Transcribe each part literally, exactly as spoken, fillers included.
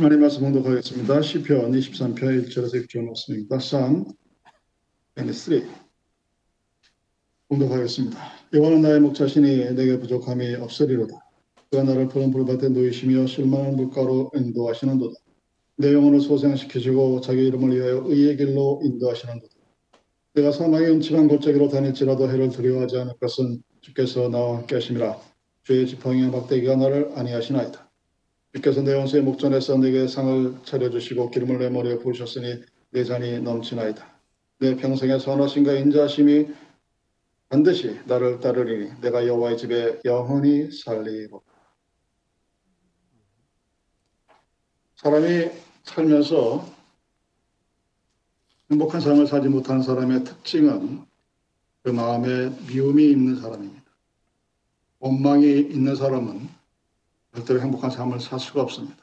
하나님 말씀 봉독하겠습니다. 시편 이십삼 편 일 절에서 육 절 말씀입니다. Psalm 이십삼 봉독하겠습니다. 여호와는 나의 목자시니 내게 부족함이 없으리로다. 그가 나를 푸른 풀밭에 놓이시며 쉴만한 물가로 인도하시는도다. 내 영혼을 소생시키시고 자기 이름을 위하여 의의 길로 인도하시는도다. 내가 사망의 음침한 골짜기로 다닐지라도 해를 두려워하지 않을 것은 주께서 나와 함께 하심이라. 주의 지팡이와 막대기가 나를 안위하시나이다. 주께서 내 원수의 목전에서 내게 상을 차려주시고 기름을 내 머리에 부으셨으니 내 잔이 넘치나이다. 내 평생의 선하심과 인자하심이 반드시 나를 따르리니 내가 여호와의 집에 영원히 살리고. 사람이 살면서 행복한 삶을 살지 못하는 사람의 특징은 그 마음에 미움이 있는 사람입니다. 원망이 있는 사람은 절대로 행복한 삶을 살 수가 없습니다.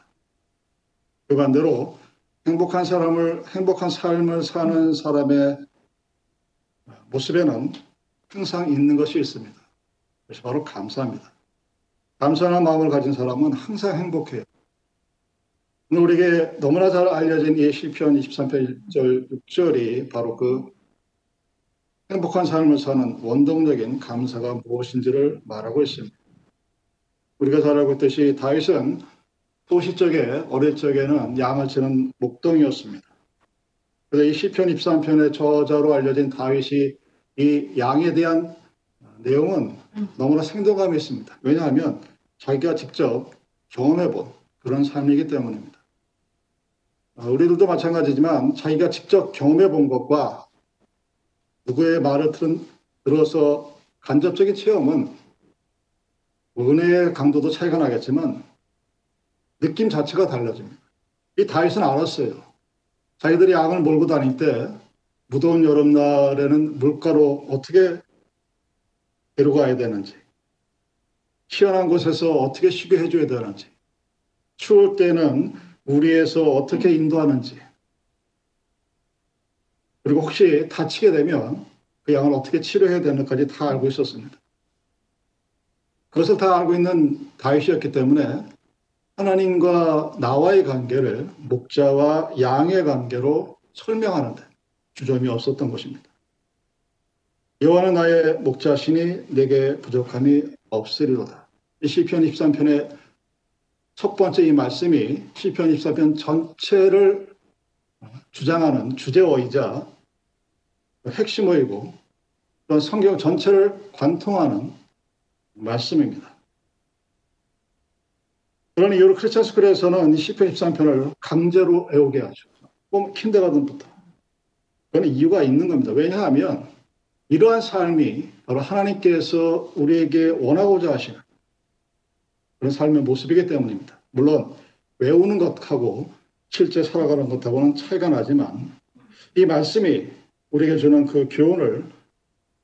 그 반대로 행복한 사람을, 행복한 삶을 사는 사람의 모습에는 항상 있는 것이 있습니다. 그것이 바로 감사입니다. 감사하는 마음을 가진 사람은 항상 행복해요. 우리에게 너무나 잘 알려진 이 시편 이십삼 편 일 절, 육 절이 바로 그 행복한 삶을 사는 원동력인 감사가 무엇인지를 말하고 있습니다. 우리가 잘 알고 있듯이 다윗은 도시 쪽에 어릴 적에는 양을 치는 목동이었습니다. 그래서 이 시편 이십삼 편의 저자로 알려진 다윗이 이 양에 대한 내용은 너무나 생동감이 있습니다. 왜냐하면 자기가 직접 경험해본 그런 삶이기 때문입니다. 우리들도 마찬가지지만 자기가 직접 경험해본 것과 누구의 말을 들어서 간접적인 체험은 은혜의 강도도 차이가 나겠지만 느낌 자체가 달라집니다. 이 다윗은 알았어요. 자기들이 양을 몰고 다닐 때 무더운 여름날에는 물가로 어떻게 데려가야 되는지, 시원한 곳에서 어떻게 쉬게 해줘야 되는지, 추울 때는 우리에서 어떻게 인도하는지, 그리고 혹시 다치게 되면 그 양을 어떻게 치료해야 되는지까지 다 알고 있었습니다. 그것을 다 알고 있는 다윗이었기 때문에 하나님과 나와의 관계를 목자와 양의 관계로 설명하는데 주저함이 없었던 것입니다. 여호와는 나의 목자시니 내게 부족함이 없으리로다. 이 시편 이십삼 편의 첫 번째 이 말씀이 시편 이십사 편 전체를 주장하는 주제어이자 핵심어이고 또한 성경 전체를 관통하는 말씀입니다. 그런 이유로 크리스천 스쿨에서는 이 시편 이십삼 편을 강제로 외우게 하죠. 킨더가든부터. 그건 이유가 있는 겁니다. 왜냐하면 이러한 삶이 바로 하나님께서 우리에게 원하고자 하시는 그런 삶의 모습이기 때문입니다. 물론 외우는 것하고 실제 살아가는 것하고는 차이가 나지만 이 말씀이 우리에게 주는 그 교훈을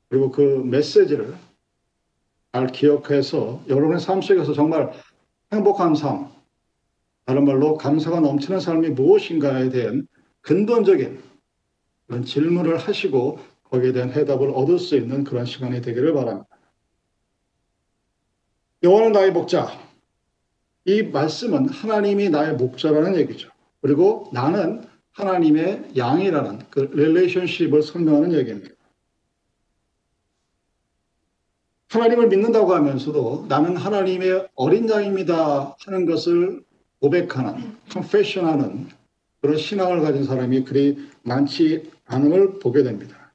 그리고 그 메시지를 잘 기억해서 여러분의 삶 속에서 정말 행복한 삶, 다른 말로 감사가 넘치는 삶이 무엇인가에 대한 근본적인 그런 질문을 하시고 거기에 대한 해답을 얻을 수 있는 그런 시간이 되기를 바랍니다. 여호와는 나의 목자. 이 말씀은 하나님이 나의 목자라는 얘기죠. 그리고 나는 하나님의 양이라는 그 릴레이션십을 설명하는 얘기입니다. 하나님을 믿는다고 하면서도 나는 하나님의 어린 양입니다 하는 것을 고백하는, 컨페션하는 그런 신앙을 가진 사람이 그리 많지 않음을 보게 됩니다.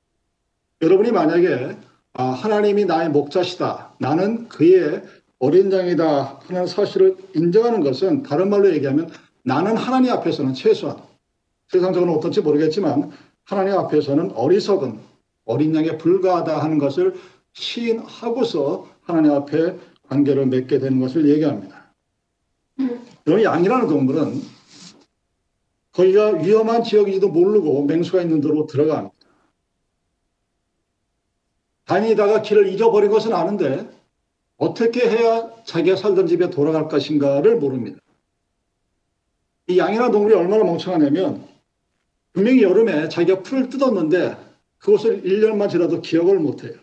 여러분이 만약에 아, 하나님이 나의 목자시다, 나는 그의 어린 양이다 하는 사실을 인정하는 것은 다른 말로 얘기하면 나는 하나님 앞에서는 최소한, 세상적으로는 어떨지 모르겠지만 하나님 앞에서는 어리석은 어린 양에 불과하다 하는 것을 시인하고서 하나님 앞에 관계를 맺게 되는 것을 얘기합니다. 그럼 양이라는 동물은 거기가 위험한 지역인지도 모르고 맹수가 있는 데로 들어갑니다. 다니다가 길을 잊어버린 것은 아는데 어떻게 해야 자기가 살던 집에 돌아갈 것인가를 모릅니다. 이 양이라는 동물이 얼마나 멍청하냐면 분명히 여름에 자기가 풀을 뜯었는데 그것을 일 년만 지나도 기억을 못해요.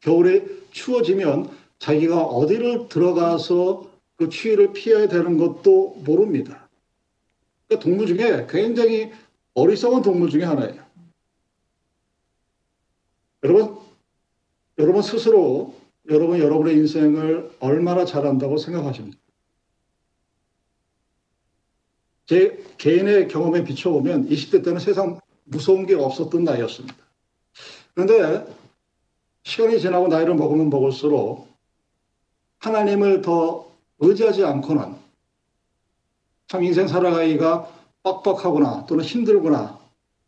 겨울에 추워지면 자기가 어디를 들어가서 그 추위를 피해야 되는 것도 모릅니다. 동물 중에 굉장히 어리석은 동물 중에 하나예요. 여러분, 여러분 스스로 여러분 여러분의 인생을 얼마나 잘한다고 생각하십니까? 제 개인의 경험에 비춰보면 이십 대 때는 세상 무서운 게 없었던 나이였습니다. 그런데 시간이 지나고 나이를 먹으면 먹을수록 하나님을 더 의지하지 않고는 참 인생 살아가기가 빡빡하구나 또는 힘들구나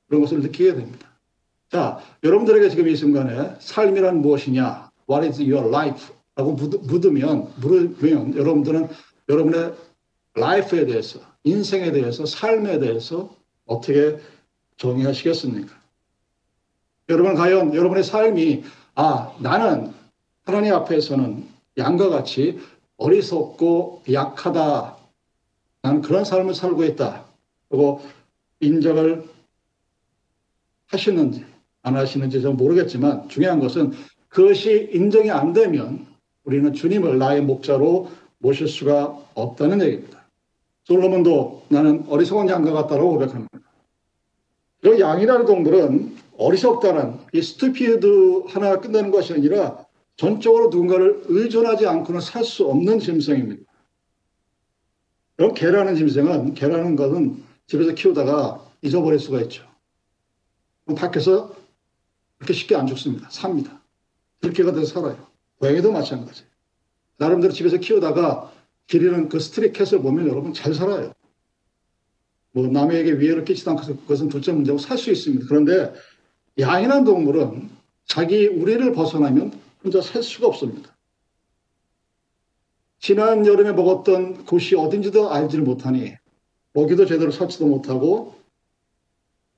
그런 것을 느끼게 됩니다. 자, 여러분들에게 지금 이 순간에 삶이란 무엇이냐, What is your life? 라고 묻으면, 물으면 여러분들은 여러분의 life에 대해서, 인생에 대해서, 삶에 대해서 어떻게 정의하시겠습니까? 여러분 과연 여러분의 삶이 아 나는 하나님 앞에서는 양과 같이 어리석고 약하다, 나는 그런 삶을 살고 있다 그리고 인정을 하시는지 안 하시는지 저는 모르겠지만 중요한 것은 그것이 인정이 안 되면 우리는 주님을 나의 목자로 모실 수가 없다는 얘기입니다. 솔로몬도 나는 어리석은 양과 같다라고 고백합니다. 그 양이라는 동물은 어리석다는 이 스튜피드 하나 끝내는 것이 아니라 전적으로 누군가를 의존하지 않고는 살 수 없는 짐승입니다. 그럼 개라는 짐승은, 개라는 것은 집에서 키우다가 잊어버릴 수가 있죠. 그럼 밖에서 그렇게 쉽게 안 죽습니다. 삽니다. 들개가 돼서 살아요. 고양이도 마찬가지예요. 나름대로 집에서 키우다가 기르는 그 스트릿캣을 보면 여러분 잘 살아요. 뭐 남에게 위해를 끼치지 않고 그것은 둘째 문제고 살 수 있습니다. 그런데 야인한 동물은 자기 우리를 벗어나면 혼자 살 수가 없습니다. 지난 여름에 먹었던 곳이 어딘지도 알지를 못하니 먹이도 제대로 찾지도 못하고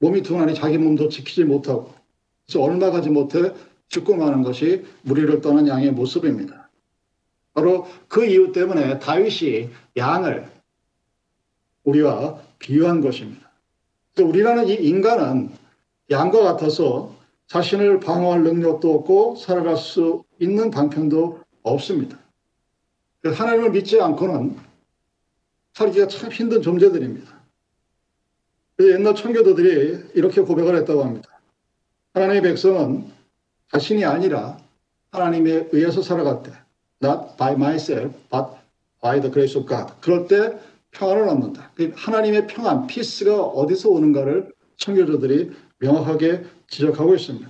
몸이 둔하니 자기 몸도 지키지 못하고 그래서 얼마 가지 못해 죽고 마는 것이 우리를 떠난 양의 모습입니다. 바로 그 이유 때문에 다윗이 양을 우리와 비유한 것입니다. 우리라는 이 인간은 양과 같아서 자신을 방어할 능력도 없고 살아갈 수 있는 방편도 없습니다. 하나님을 믿지 않고는 살기가 참 힘든 존재들입니다. 그래서 옛날 청교도들이 이렇게 고백을 했다고 합니다. 하나님의 백성은 자신이 아니라 하나님에 의해서 살아갈 때 Not by myself, but by the grace of God. 그럴 때 평안을 얻는다. 하나님의 평안, 피스가 어디서 오는가를 청교도들이 명확하게 지적하고 있습니다.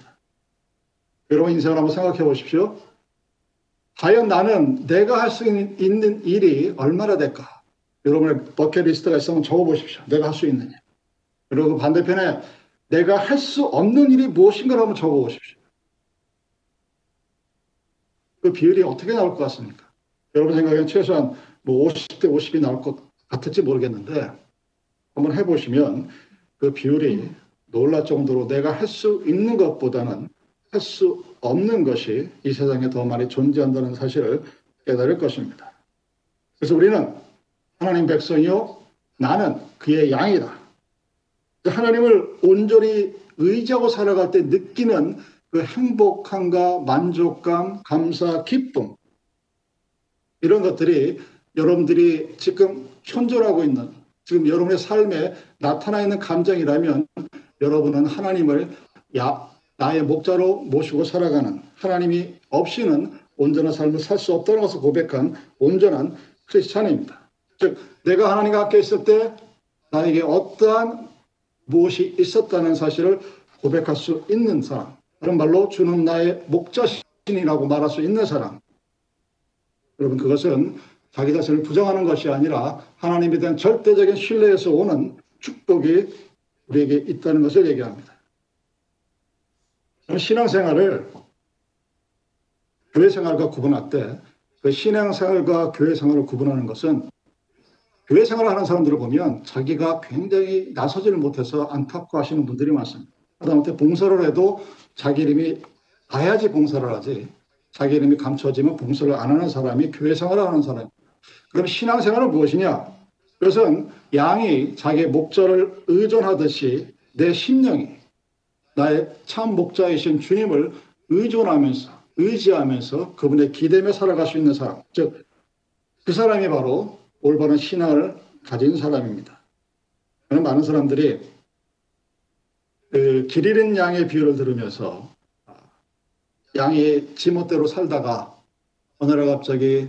여러분 인생을 한번 생각해 보십시오. 과연 나는 내가 할 수 있는 일이 얼마나 될까? 여러분의 버킷리스트가 있으면 적어보십시오. 내가 할 수 있느냐. 그리고 반대편에 내가 할 수 없는 일이 무엇인가를 한번 적어보십시오. 그 비율이 어떻게 나올 것 같습니까? 여러분 생각에는 최소한 뭐 오십 대 오십이 나올 것 같을지 모르겠는데 한번 해보시면 그 비율이 놀랄 정도로 내가 할 수 있는 것보다는 할 수 없는 것이 이 세상에 더 많이 존재한다는 사실을 깨달을 것입니다. 그래서 우리는 하나님 백성이요 나는 그의 양이다. 하나님을 온전히 의지하고 살아갈 때 느끼는 그 행복함과 만족감, 감사, 기쁨 이런 것들이 여러분들이 지금 현존하고 있는 지금 여러분의 삶에 나타나 있는 감정이라면 여러분은 하나님을 야, 나의 목자로 모시고 살아가는 하나님이 없이는 온전한 삶을 살 수 없다는 것을 고백한 온전한 크리스찬입니다. 즉 내가 하나님과 함께 있을 때 나에게 어떠한 무엇이 있었다는 사실을 고백할 수 있는 사람, 다른 말로 주는 나의 목자신이라고 말할 수 있는 사람. 여러분 그것은 자기 자신을 부정하는 것이 아니라 하나님에 대한 절대적인 신뢰에서 오는 축복이 우리에게 있다는 것을 얘기합니다. 신앙생활을 교회생활과 구분할 때 그 신앙생활과 교회생활을 구분하는 것은 교회생활을 하는 사람들을 보면 자기가 굉장히 나서지를 못해서 안타까워하시는 분들이 많습니다. 그다음에 봉사를 해도 자기 이름이 가야지 봉사를 하지 자기 이름이 감춰지면 봉사를 안 하는 사람이 교회생활을 하는 사람입니다. 그럼 신앙생활은 무엇이냐? 그것은 양이 자기의 목자를 의존하듯이 내 심령이 나의 참 목자이신 주님을 의존하면서 의지하면서 그분의 기대며 살아갈 수 있는 사람, 즉 그 사람이 바로 올바른 신앙을 가진 사람입니다. 저는 많은 사람들이 그 길 잃은 양의 비유를 들으면서 양이 지멋대로 살다가 어느 날 갑자기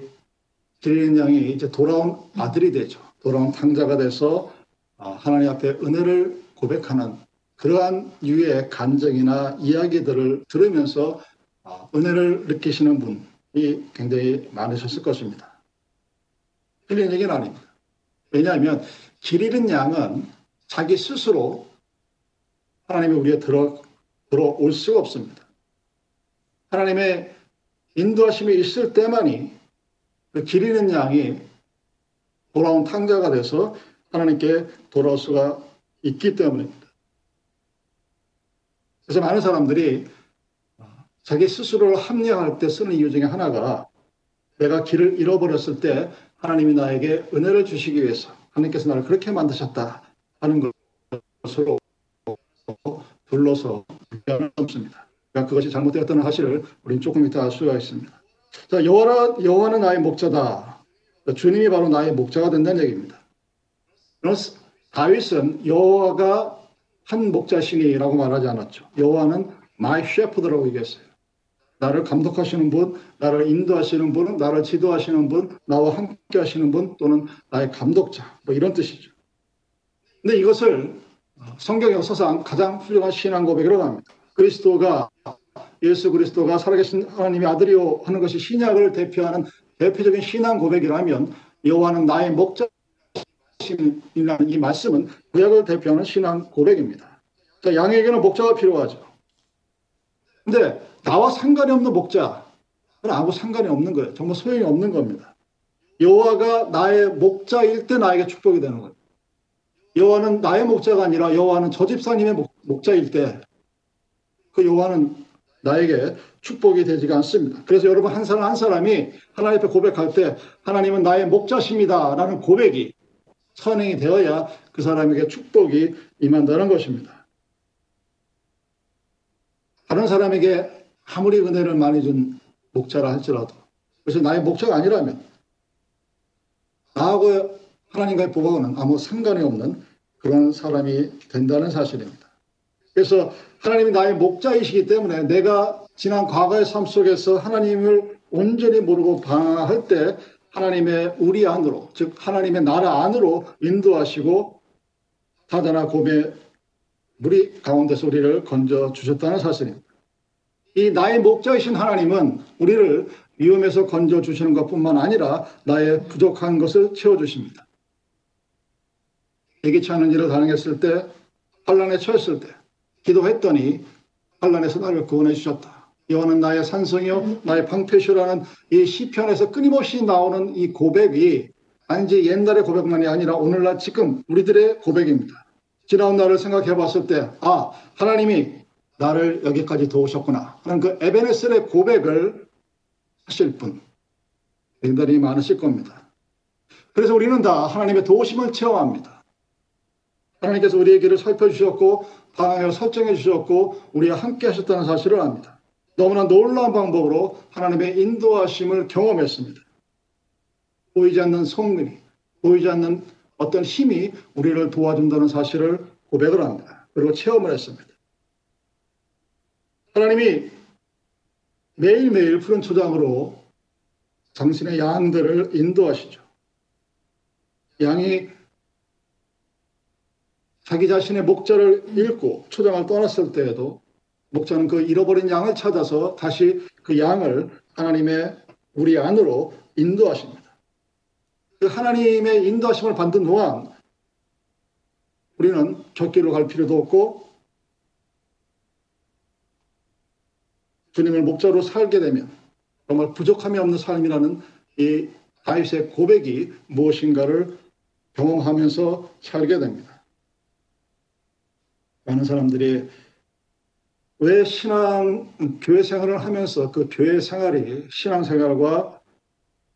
길 잃은 양이 이제 돌아온 아들이 되죠. 돌아온 탕자가 돼서 하나님 앞에 은혜를 고백하는 그러한 유의 간증이나 이야기들을 들으면서 은혜를 느끼시는 분이 굉장히 많으셨을 것입니다. 틀린 얘기는 아닙니다. 왜냐하면 길 잃은 양은 자기 스스로 하나님이 우리에 들어, 들어올 수가 없습니다. 하나님의 인도하심이 있을 때만이 그 길 잃은 양이 돌아온 탕자가 돼서 하나님께 돌아올 수가 있기 때문입니다. 그래서 많은 사람들이 자기 스스로를 합리화할 때 쓰는 이유 중에 하나가 내가 길을 잃어버렸을 때 하나님이 나에게 은혜를 주시기 위해서 하나님께서 나를 그렇게 만드셨다 하는 것으로 둘러서 불편을 넘습니다. 그러니까 그것이 잘못되었다는 사실을 우리는 조금 이따 알 수가 있습니다. 자, 여호와, 여호와는 나의 목자다. 주님이 바로 나의 목자가 된다는 얘기입니다. 다윗은 여호와가 한 목자시니라고 말하지 않았죠. 여호와는 my shepherd라고 얘기했어요. 나를 감독하시는 분, 나를 인도하시는 분, 나를 지도하시는 분, 나와 함께 하시는 분 또는 나의 감독자 뭐 이런 뜻이죠. 근데 이것을 성경 역사상 가장 훌륭한 신앙 고백이라고 합니다. 그리스도가 예수 그리스도가 살아계신 하나님의 아들이요 하는 것이 신약을 대표하는 대표적인 신앙 고백이라면 여호와는 나의 목자이라는 이 말씀은 구약을 대표하는 신앙 고백입니다. 자, 양에게는 목자가 필요하죠. 근데 나와 상관이 없는 목자, 그건 아무 상관이 없는 거예요. 정말 소용이 없는 겁니다. 여호와가 나의 목자일 때 나에게 축복이 되는 거예요. 여호와는 나의 목자가 아니라 여호와는 저 집사님의 목, 목자일 때 그 여호와는 나에게 축복이 되지가 않습니다. 그래서 여러분 한 사람 한 사람이 하나님 앞에 고백할 때 하나님은 나의 목자십니다라는 고백이 선행이 되어야 그 사람에게 축복이 임한다는 것입니다. 다른 사람에게 아무리 은혜를 많이 준 목자라 할지라도 그래서 나의 목자가 아니라면 나하고 하나님과의 보고는 아무 상관이 없는 그런 사람이 된다는 사실입니다. 그래서 하나님이 나의 목자이시기 때문에 내가 지난 과거의 삶 속에서 하나님을 온전히 모르고 방황할 때 하나님의 우리 안으로 즉 하나님의 나라 안으로 인도하시고 사자나 곰의 무리 가운데서 우리를 건져주셨다는 사실입니다. 이 나의 목자이신 하나님은 우리를 위험에서 건져주시는 것뿐만 아니라 나의 부족한 것을 채워주십니다. 예기치 않은 일을 당했을 때, 환난에 처했을 때 기도했더니 환난에서 나를 구원해 주셨다. 여호와는 나의 산성이요 나의 방패시라는 이 시편에서 끊임없이 나오는 이 고백이 단지 옛날의 고백만이 아니라 오늘날 지금 우리들의 고백입니다. 지나온 날을 생각해 봤을 때 아, 하나님이 나를 여기까지 도우셨구나 하는 그 에베네셀의 고백을 하실 분 굉장히 많으실 겁니다. 그래서 우리는 다 하나님의 도우심을 체험합니다. 하나님께서 우리의 길을 살펴주셨고 방향을 설정해 주셨고 우리와 함께 하셨다는 사실을 압니다. 너무나 놀라운 방법으로 하나님의 인도하심을 경험했습니다. 보이지 않는 성능이 보이지 않는 어떤 힘이 우리를 도와준다는 사실을 고백을 합니다. 그리고 체험을 했습니다. 하나님이 매일매일 푸른 초장으로 당신의 양들을 인도하시죠. 양이 자기 자신의 목자를 잃고 초장을 떠났을 때에도 목자는 그 잃어버린 양을 찾아서 다시 그 양을 하나님의 우리 안으로 인도하십니다. 그 하나님의 인도하심을 받는 동안 우리는 곁길로 갈 필요도 없고 주님을 목자로 살게 되면 정말 부족함이 없는 삶이라는 이 다윗의 고백이 무엇인가를 경험하면서 살게 됩니다. 많은 사람들이 왜 신앙, 교회 생활을 하면서 그 교회 생활이 신앙 생활과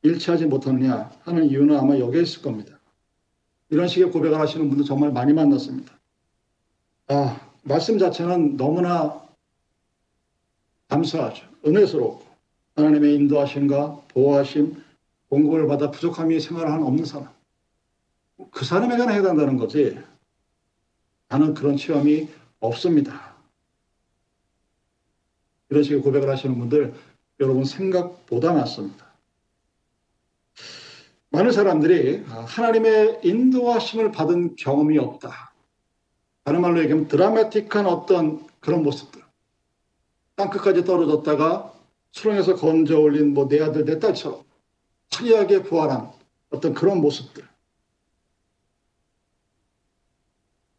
일치하지 못하느냐 하는 이유는 아마 여기에 있을 겁니다. 이런 식의 고백을 하시는 분들 정말 많이 만났습니다. 아, 말씀 자체는 너무나 감사하죠. 은혜스럽고 하나님의 인도하심과 보호하심, 공급을 받아 부족함이 생활하는 없는 사람. 그 사람에게는 해당되는 거지 나는 그런 체험이 없습니다. 이런 식의 고백을 하시는 분들 여러분 생각보다 많습니다. 많은 사람들이 하나님의 인도하심을 받은 경험이 없다. 다른 말로 얘기하면 드라마틱한 어떤 그런 모습들. 땅끝까지 떨어졌다가 수렁에서 건져 올린 뭐 내 아들 내 딸처럼 화려하게 부활한 어떤 그런 모습들.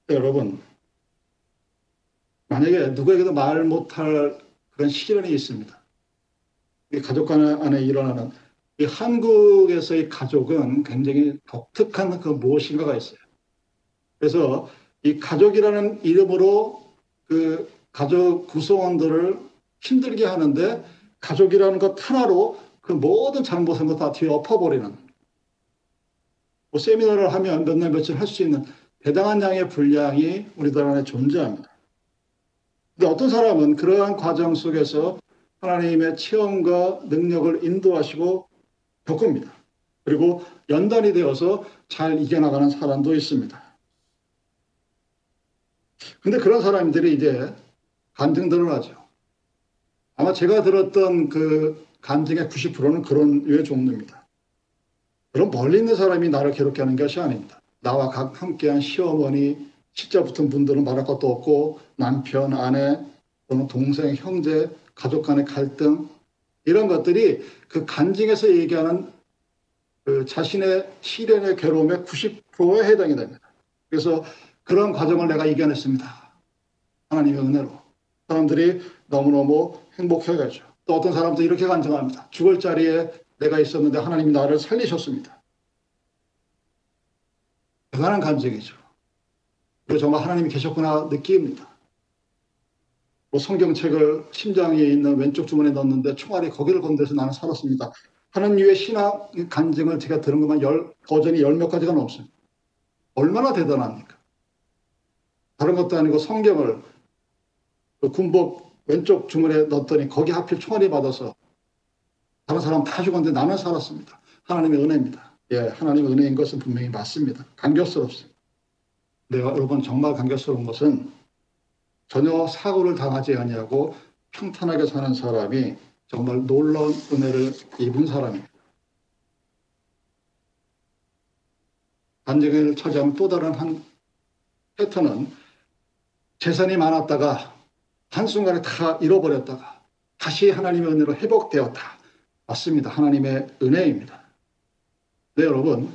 네, 여러분, 만약에 누구에게도 말 못할 그런 시련이 있습니다. 이 가족 간 안에 일어나는 이 한국에서의 가족은 굉장히 독특한 그 무엇인가가 있어요. 그래서 이 가족이라는 이름으로 그 가족 구성원들을 힘들게 하는데 가족이라는 것 하나로 그 모든 잘못한 것 다 뒤엎어버리는, 뭐 세미나를 하면 몇 날 며칠 할 수 있는 대단한 양의 분량이 우리들 안에 존재합니다. 그런데 어떤 사람은 그러한 과정 속에서 하나님의 체험과 능력을 인도하시고 겪습니다. 그리고 연단이 되어서 잘 이겨나가는 사람도 있습니다. 그런데 그런 사람들이 이제 간증들을 하죠. 아마 제가 들었던 그 간증의 구십 퍼센트는 그런 유의 종류입니다. 그런 멀리 있는 사람이 나를 괴롭게 하는 것이 아닙니다. 나와 함께한 시어머니, 십자 붙은 분들은 말할 것도 없고 남편, 아내, 또는 동생, 형제, 가족 간의 갈등, 이런 것들이 그 간증에서 얘기하는 그 자신의 시련의 괴로움의 구십 퍼센트에 해당이 됩니다. 그래서 그런 과정을 내가 이겨냈습니다. 하나님의 은혜로. 사람들이 너무너무 행복해가죠. 또 어떤 사람도 이렇게 간증합니다. 죽을 자리에 내가 있었는데 하나님이 나를 살리셨습니다. 대단한 간증이죠. 그리고 정말 하나님이 계셨구나 느낍니다. 뭐 성경책을 심장에 있는 왼쪽 주머니에 넣었는데 총알이 거기를 건드려서 나는 살았습니다. 하는 유의 신앙 간증을 제가 들은 것만 열, 버전이 열 몇 가지가 넘습니다. 얼마나 대단합니까? 다른 것도 아니고 성경을 그 군복 왼쪽 주머니에 넣었더니 거기 하필 총알이 받아서 다른 사람 다 죽었는데 나는 살았습니다. 하나님의 은혜입니다. 예, 하나님의 은혜인 것은 분명히 맞습니다. 감격스럽습니다. 근데 여러분 정말 감격스러운 것은 전혀 사고를 당하지 아니하고 평탄하게 사는 사람이 정말 놀라운 은혜를 입은 사람입니다. 간증을 차지하는 또 다른 한 패턴은 재산이 많았다가 한순간에 다 잃어버렸다가 다시 하나님의 은혜로 회복되었다. 맞습니다. 하나님의 은혜입니다. 네, 여러분,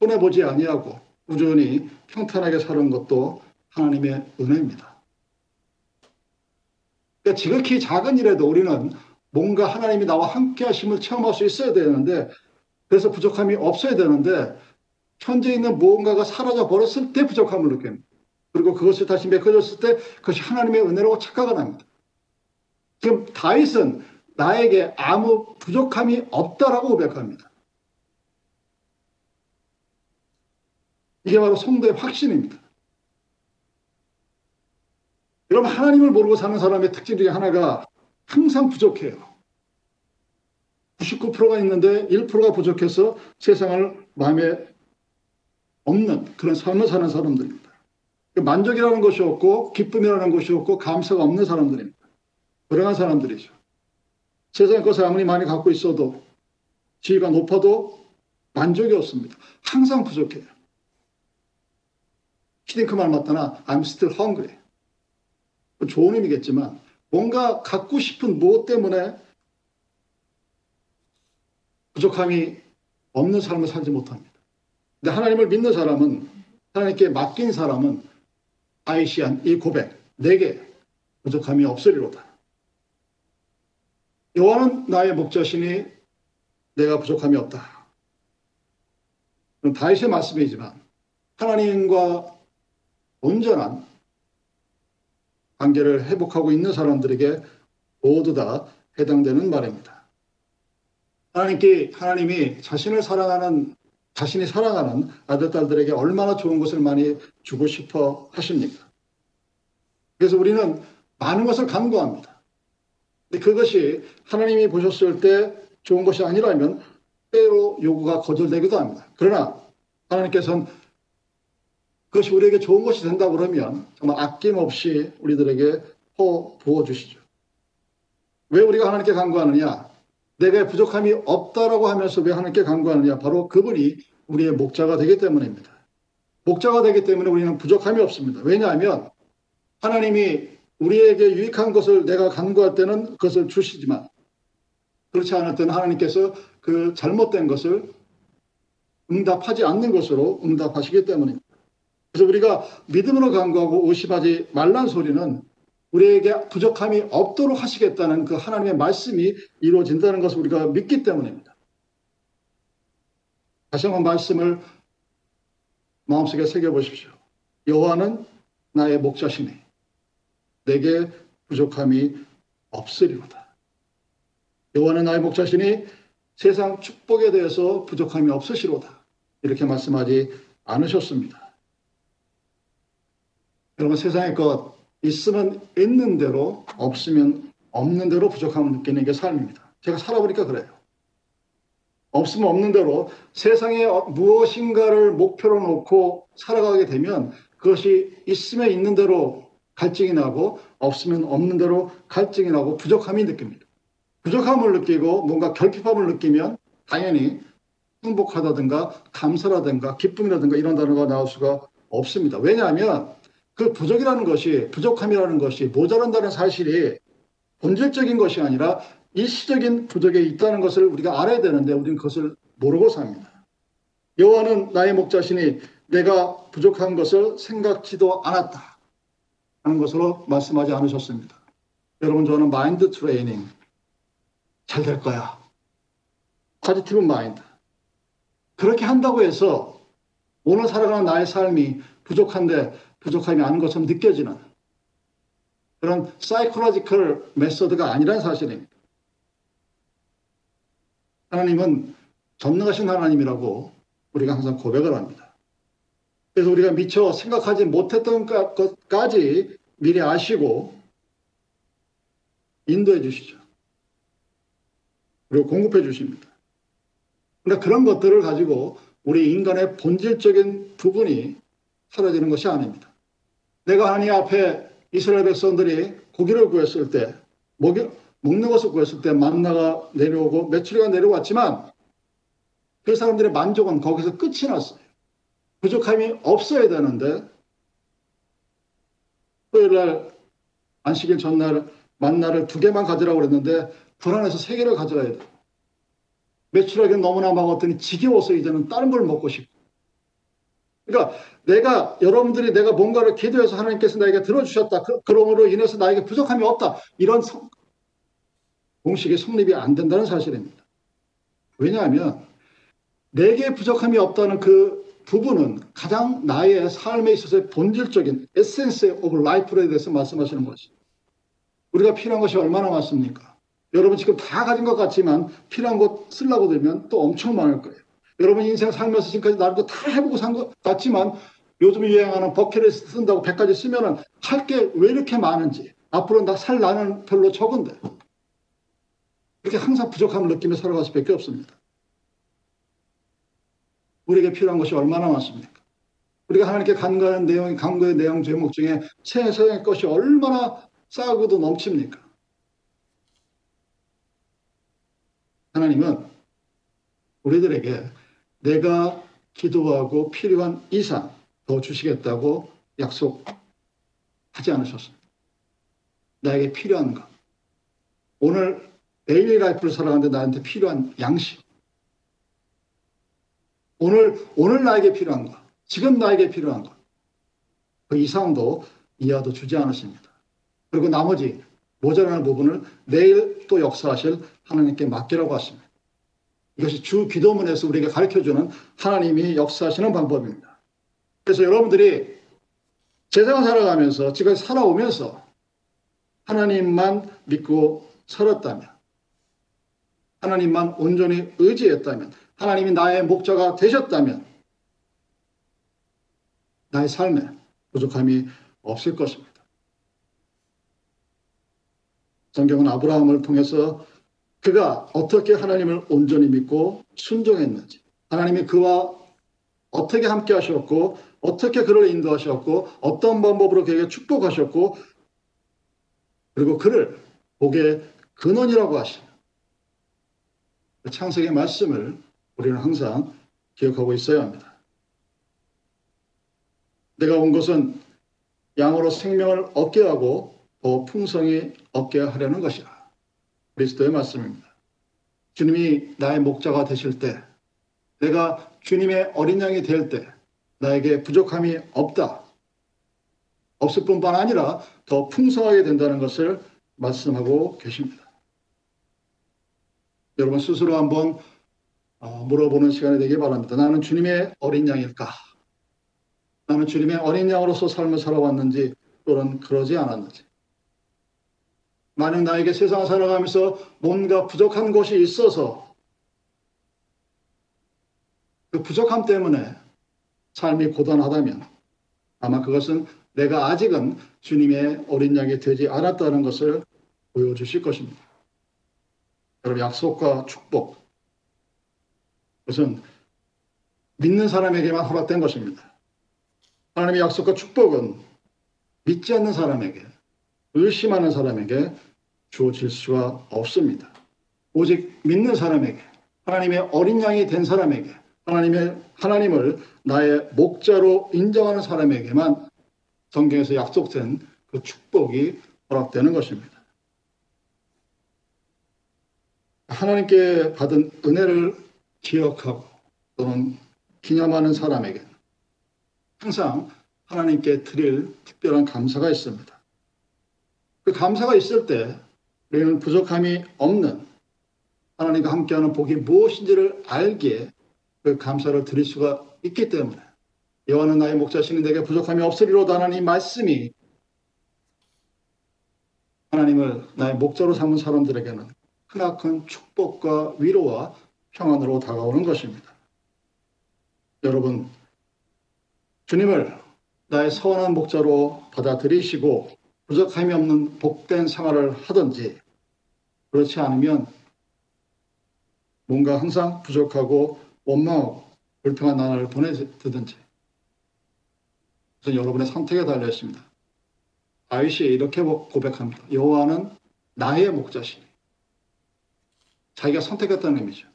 손해보지 아니하고 꾸준히 평탄하게 사는 것도 하나님의 은혜입니다. 그러니까 지극히 작은 일에도 우리는 뭔가 하나님이 나와 함께 하심을 체험할 수 있어야 되는데, 그래서 부족함이 없어야 되는데, 현재 있는 무언가가 사라져 버렸을 때 부족함을 느낍니다. 그리고 그것이 다시 메꿔졌을 때 그것이 하나님의 은혜라고 착각을 합니다. 지금 다윗은 나에게 아무 부족함이 없다라고 고백합니다. 이게 바로 성도의 확신입니다. 여러분, 하나님을 모르고 사는 사람의 특징 중에 하나가 항상 부족해요. 구십구 퍼센트가 있는데 일 퍼센트가 부족해서 세상을 마음에 없는 그런 삶을 사는 사람들입니다. 만족이라는 것이 없고 기쁨이라는 것이 없고 감사가 없는 사람들입니다. 불행한 사람들이죠. 세상의 것을 아무리 많이 갖고 있어도 지위가 높아도 만족이 없습니다. 항상 부족해요. 히딩크 말 맞다나 I'm still hungry. 좋은 의미겠지만 뭔가 갖고 싶은 무엇 때문에 부족함이 없는 삶을 살지 못합니다. 근데 하나님을 믿는 사람은, 하나님께 맡긴 사람은 아이시한 이 고백, 내게 부족함이 없으리로다. 여호와는 나의 목자시니 내가 부족함이 없다. 다윗의 말씀이지만 하나님과 온전한 관계를 회복하고 있는 사람들에게 모두 다 해당되는 말입니다. 하나님께, 하나님이 자신을 사랑하는, 자신이 사랑하는 아들, 딸들에게 얼마나 좋은 것을 많이 주고 싶어 하십니까? 그래서 우리는 많은 것을 간구합니다. 근데 그것이 하나님이 보셨을 때 좋은 것이 아니라면 때로 요구가 거절되기도 합니다. 그러나 하나님께서는 그것이 우리에게 좋은 것이 된다 그러면 정말 아낌없이 우리들에게 퍼 부어주시죠. 왜 우리가 하나님께 간구하느냐? 내가 부족함이 없다라고 하면서 왜 하나님께 간구하느냐? 바로 그분이 우리의 목자가 되기 때문입니다. 목자가 되기 때문에 우리는 부족함이 없습니다. 왜냐하면 하나님이 우리에게 유익한 것을 내가 간구할 때는 그것을 주시지만 그렇지 않을 때는 하나님께서 그 잘못된 것을 응답하지 않는 것으로 응답하시기 때문입니다. 그래서 우리가 믿음으로 간구하고 의심하지 말란 소리는 우리에게 부족함이 없도록 하시겠다는 그 하나님의 말씀이 이루어진다는 것을 우리가 믿기 때문입니다. 다시 한번 말씀을 마음속에 새겨보십시오. 여호와는 나의 목자시니 내게 부족함이 없으리로다. 여호와는 나의 목자시니 세상 축복에 대해서 부족함이 없으시로다. 이렇게 말씀하지 않으셨습니다. 여러분, 세상의 것 있으면 있는 대로 없으면 없는 대로 부족함을 느끼는 게 삶입니다. 제가 살아보니까 그래요. 없으면 없는 대로 세상에 무엇인가를 목표로 놓고 살아가게 되면 그것이 있으면 있는 대로 갈증이 나고 없으면 없는 대로 갈증이 나고 부족함이 느낍니다. 부족함을 느끼고 뭔가 결핍함을 느끼면 당연히 행복하다든가 감사라든가 기쁨이라든가 이런 단어가 나올 수가 없습니다. 왜냐하면 그 부족이라는 것이, 부족함이라는 것이, 모자란다는 사실이 본질적인 것이 아니라 일시적인 부족에 있다는 것을 우리가 알아야 되는데 우리는 그것을 모르고 삽니다. 여호와는 나의 목자시니 내가 부족한 것을 생각지도 않았다 하는 것으로 말씀하지 않으셨습니다. 여러분, 저는 마인드 트레이닝 잘 될 거야, 포지티브 마인드, 그렇게 한다고 해서 오늘 살아가는 나의 삶이 부족한데 부족함이 아닌 것처럼 느껴지는 그런 사이콜로지컬 메서드가 아니란 사실입니다. 하나님은 전능하신 하나님이라고 우리가 항상 고백을 합니다. 그래서 우리가 미처 생각하지 못했던 것까지 미리 아시고 인도해 주시죠. 그리고 공급해 주십니다. 그런데 그런 것들을 가지고 우리 인간의 본질적인 부분이 사라지는 것이 아닙니다. 내가 하나님 앞에 이스라엘 백성들이 고기를 구했을 때, 먹이, 먹는 것을 구했을 때 만나가 내려오고 메추리가 내려왔지만 그 사람들의 만족은 거기서 끝이 났어요. 부족함이 없어야 되는데 토요일날 안식일 전날 만나를 두 개만 가지라고 그랬는데 불안해서 세 개를 가져야 돼요. 메추리에게는 너무나 먹었더니 지겨워서 이제는 다른 걸 먹고 싶고. 그러니까 내가, 여러분들이 내가 뭔가를 기도해서 하나님께서 나에게 들어주셨다. 그, 그럼으로 인해서 나에게 부족함이 없다. 이런 성, 공식이 성립이 안 된다는 사실입니다. 왜냐하면 내게 부족함이 없다는 그 부분은 가장 나의 삶에 있어서의 본질적인 에센스 오브 라이프에 대해서 말씀하시는 것이, 우리가 필요한 것이 얼마나 많습니까? 여러분 지금 다 가진 것 같지만 필요한 것 쓰려고 들면 또 엄청 많을 거예요. 여러분 인생 살면서 지금까지 나름대로 다 해보고 산 것 같지만 요즘 유행하는 버킷리스트 쓴다고 백 가지 쓰면은 할 게 왜 이렇게 많은지, 앞으로 나 살 나는 별로 적은데, 이렇게 항상 부족함을 느끼며 살아갈 수밖에 없습니다. 우리에게 필요한 것이 얼마나 많습니까? 우리가 하나님께 간구하는 내용이, 간구의 내용 제목 중에 세상의 것이 얼마나 싸고도 넘칩니까? 하나님은 우리들에게 내가 기도하고 필요한 이상 더 주시겠다고 약속하지 않으셨습니다. 나에게 필요한 것, 오늘 데일리 라이프를 살아가는데 나한테 필요한 양식, 오늘 오늘 나에게 필요한 것, 지금 나에게 필요한 것, 그 이상도 이하도 주지 않으십니다. 그리고 나머지 모자라는 부분을 내일 또 역사하실 하나님께 맡기라고 하십니다. 이것이 주 기도문에서 우리에게 가르쳐주는 하나님이 역사하시는 방법입니다. 그래서 여러분들이 세상을 살아가면서, 지금 살아오면서 하나님만 믿고 살았다면, 하나님만 온전히 의지했다면, 하나님이 나의 목자가 되셨다면 나의 삶에 부족함이 없을 것입니다. 성경은 아브라함을 통해서 그가 어떻게 하나님을 온전히 믿고 순종했는지, 하나님이 그와 어떻게 함께 하셨고 어떻게 그를 인도하셨고 어떤 방법으로 그에게 축복하셨고 그리고 그를 복의 근원이라고 하시는 창세기 말씀을 우리는 항상 기억하고 있어야 합니다. 내가 온 것은 양으로 생명을 얻게 하고 더 풍성히 얻게 하려는 것이라. 그리스도의 말씀입니다. 주님이 나의 목자가 되실 때, 내가 주님의 어린 양이 될 때 나에게 부족함이 없다. 없을 뿐만 아니라 더 풍성하게 된다는 것을 말씀하고 계십니다. 여러분 스스로 한번 물어보는 시간이 되길 바랍니다. 나는 주님의 어린 양일까? 나는 주님의 어린 양으로서 삶을 살아왔는지 또는 그러지 않았는지. 만약 나에게 세상을 살아가면서 뭔가 부족한 것이 있어서 그 부족함 때문에 삶이 고단하다면 아마 그것은 내가 아직은 주님의 어린 양이 되지 않았다는 것을 보여주실 것입니다. 여러분 약속과 축복, 그것은 믿는 사람에게만 허락된 것입니다. 하나님의 약속과 축복은 믿지 않는 사람에게, 의심하는 사람에게 주어질 수가 없습니다. 오직 믿는 사람에게, 하나님의 어린 양이 된 사람에게, 하나님의, 하나님을 나의 목자로 인정하는 사람에게만 성경에서 약속된 그 축복이 허락되는 것입니다. 하나님께 받은 은혜를 기억하고 또는 기념하는 사람에게는 항상 하나님께 드릴 특별한 감사가 있습니다. 그 감사가 있을 때 우리는 부족함이 없는 하나님과 함께하는 복이 무엇인지를 알기에 그 감사를 드릴 수가 있기 때문에 여호와는 나의 목자시니 내게 부족함이 없으리로다 하는 이 말씀이 하나님을 나의 목자로 삼은 사람들에게는 크나큰 축복과 위로와 평안으로 다가오는 것입니다. 여러분, 주님을 나의 선한 목자로 받아들이시고 부족함이 없는 복된 생활을 하든지, 그렇지 않으면 뭔가 항상 부족하고 원망하고 불평한 나날을 보내드든지, 그것은 여러분의 선택에 달려있습니다. 다윗이 이렇게 고백합니다. 여호와는 나의 목자시니. 자기가 선택했다는 의미죠.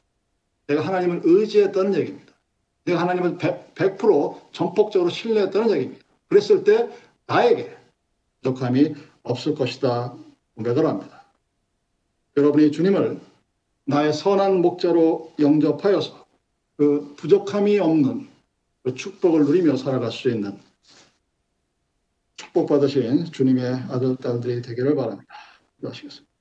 내가 하나님을 의지했다는 얘기입니다. 내가 하나님을 백 퍼센트 전폭적으로 신뢰했다는 얘기입니다. 그랬을 때 나에게 부족함이 없을 것이다 고백을 합니다. 여러분이 주님을 나의 선한 목자로 영접하여서 그 부족함이 없는 그 축복을 누리며 살아갈 수 있는 축복받으신 주님의 아들, 딸들이 되기를 바랍니다. 기도하시겠습니다.